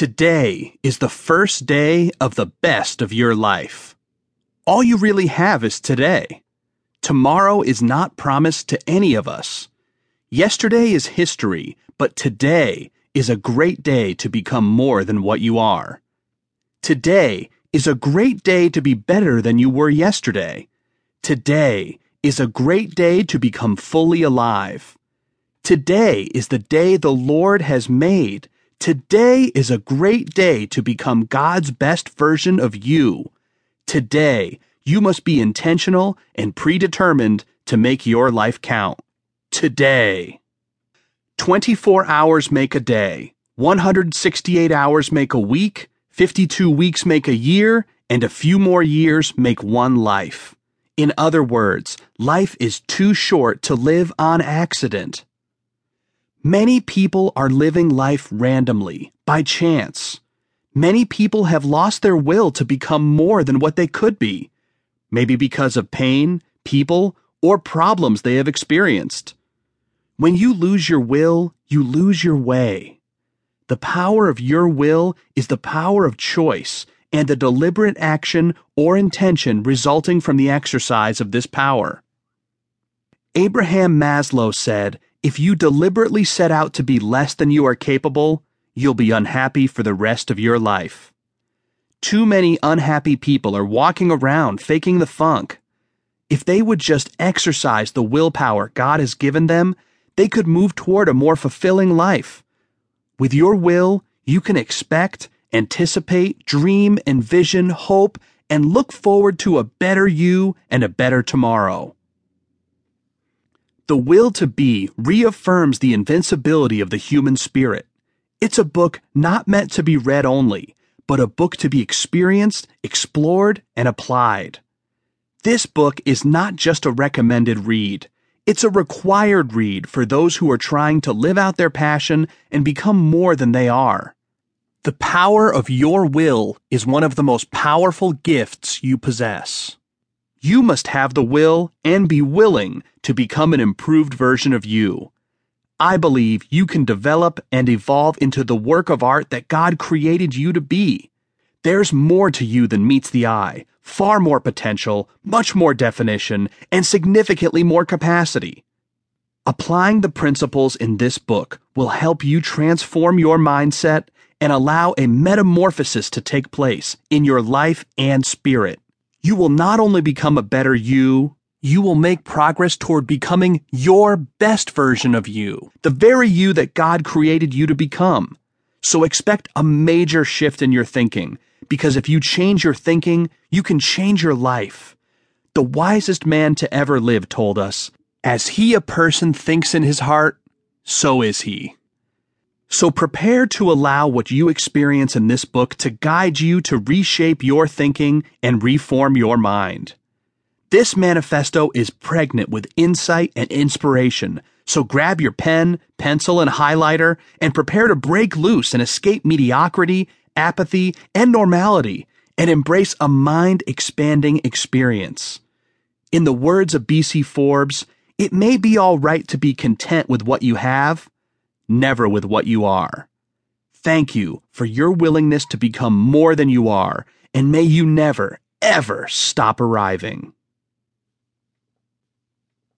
Today is the first day of the best of your life. All you really have is today. Tomorrow is not promised to any of us. Yesterday is history, but today is a great day to become more than what you are. Today is a great day to be better than you were yesterday. Today is a great day to become fully alive. Today is the day the Lord has made. Today is a great day to become God's best version of you. Today, you must be intentional and predetermined to make your life count. Today. 24 hours make a day, 168 hours make a week, 52 weeks make a year, and a few more years make one life. In other words, life is too short to live on accident. Many people are living life randomly, by chance. Many people have lost their will to become more than what they could be, maybe because of pain, people, or problems they have experienced. When you lose your will, you lose your way. The power of your will is the power of choice and the deliberate action or intention resulting from the exercise of this power. Abraham Maslow said, "If you deliberately set out to be less than you are capable, you'll be unhappy for the rest of your life." Too many unhappy people are walking around faking the funk. If they would just exercise the willpower God has given them, they could move toward a more fulfilling life. With your will, you can expect, anticipate, dream, envision, hope, and look forward to a better you and a better tomorrow. The Will to Be reaffirms the invincibility of the human spirit. It's a book not meant to be read only, but a book to be experienced, explored, and applied. This book is not just a recommended read. It's a required read for those who are trying to live out their passion and become more than they are. The power of your will is one of the most powerful gifts you possess. You must have the will and be willing to become an improved version of you. I believe you can develop and evolve into the work of art that God created you to be. There's more to you than meets the eye, far more potential, much more definition, and significantly more capacity. Applying the principles in this book will help you transform your mindset and allow a metamorphosis to take place in your life and spirit. You will not only become a better you, you will make progress toward becoming your best version of you, the very you that God created you to become. So expect a major shift in your thinking, because if you change your thinking, you can change your life. The wisest man to ever live told us, "As he a person thinks in his heart, so is he." So prepare to allow what you experience in this book to guide you to reshape your thinking and reform your mind. This manifesto is pregnant with insight and inspiration, so grab your pen, pencil, and highlighter and prepare to break loose and escape mediocrity, apathy, and normality and embrace a mind-expanding experience. In the words of B.C. Forbes, "It may be all right to be content with what you have, never with what you are." Thank you for your willingness to become more than you are, and may you never, ever stop arriving.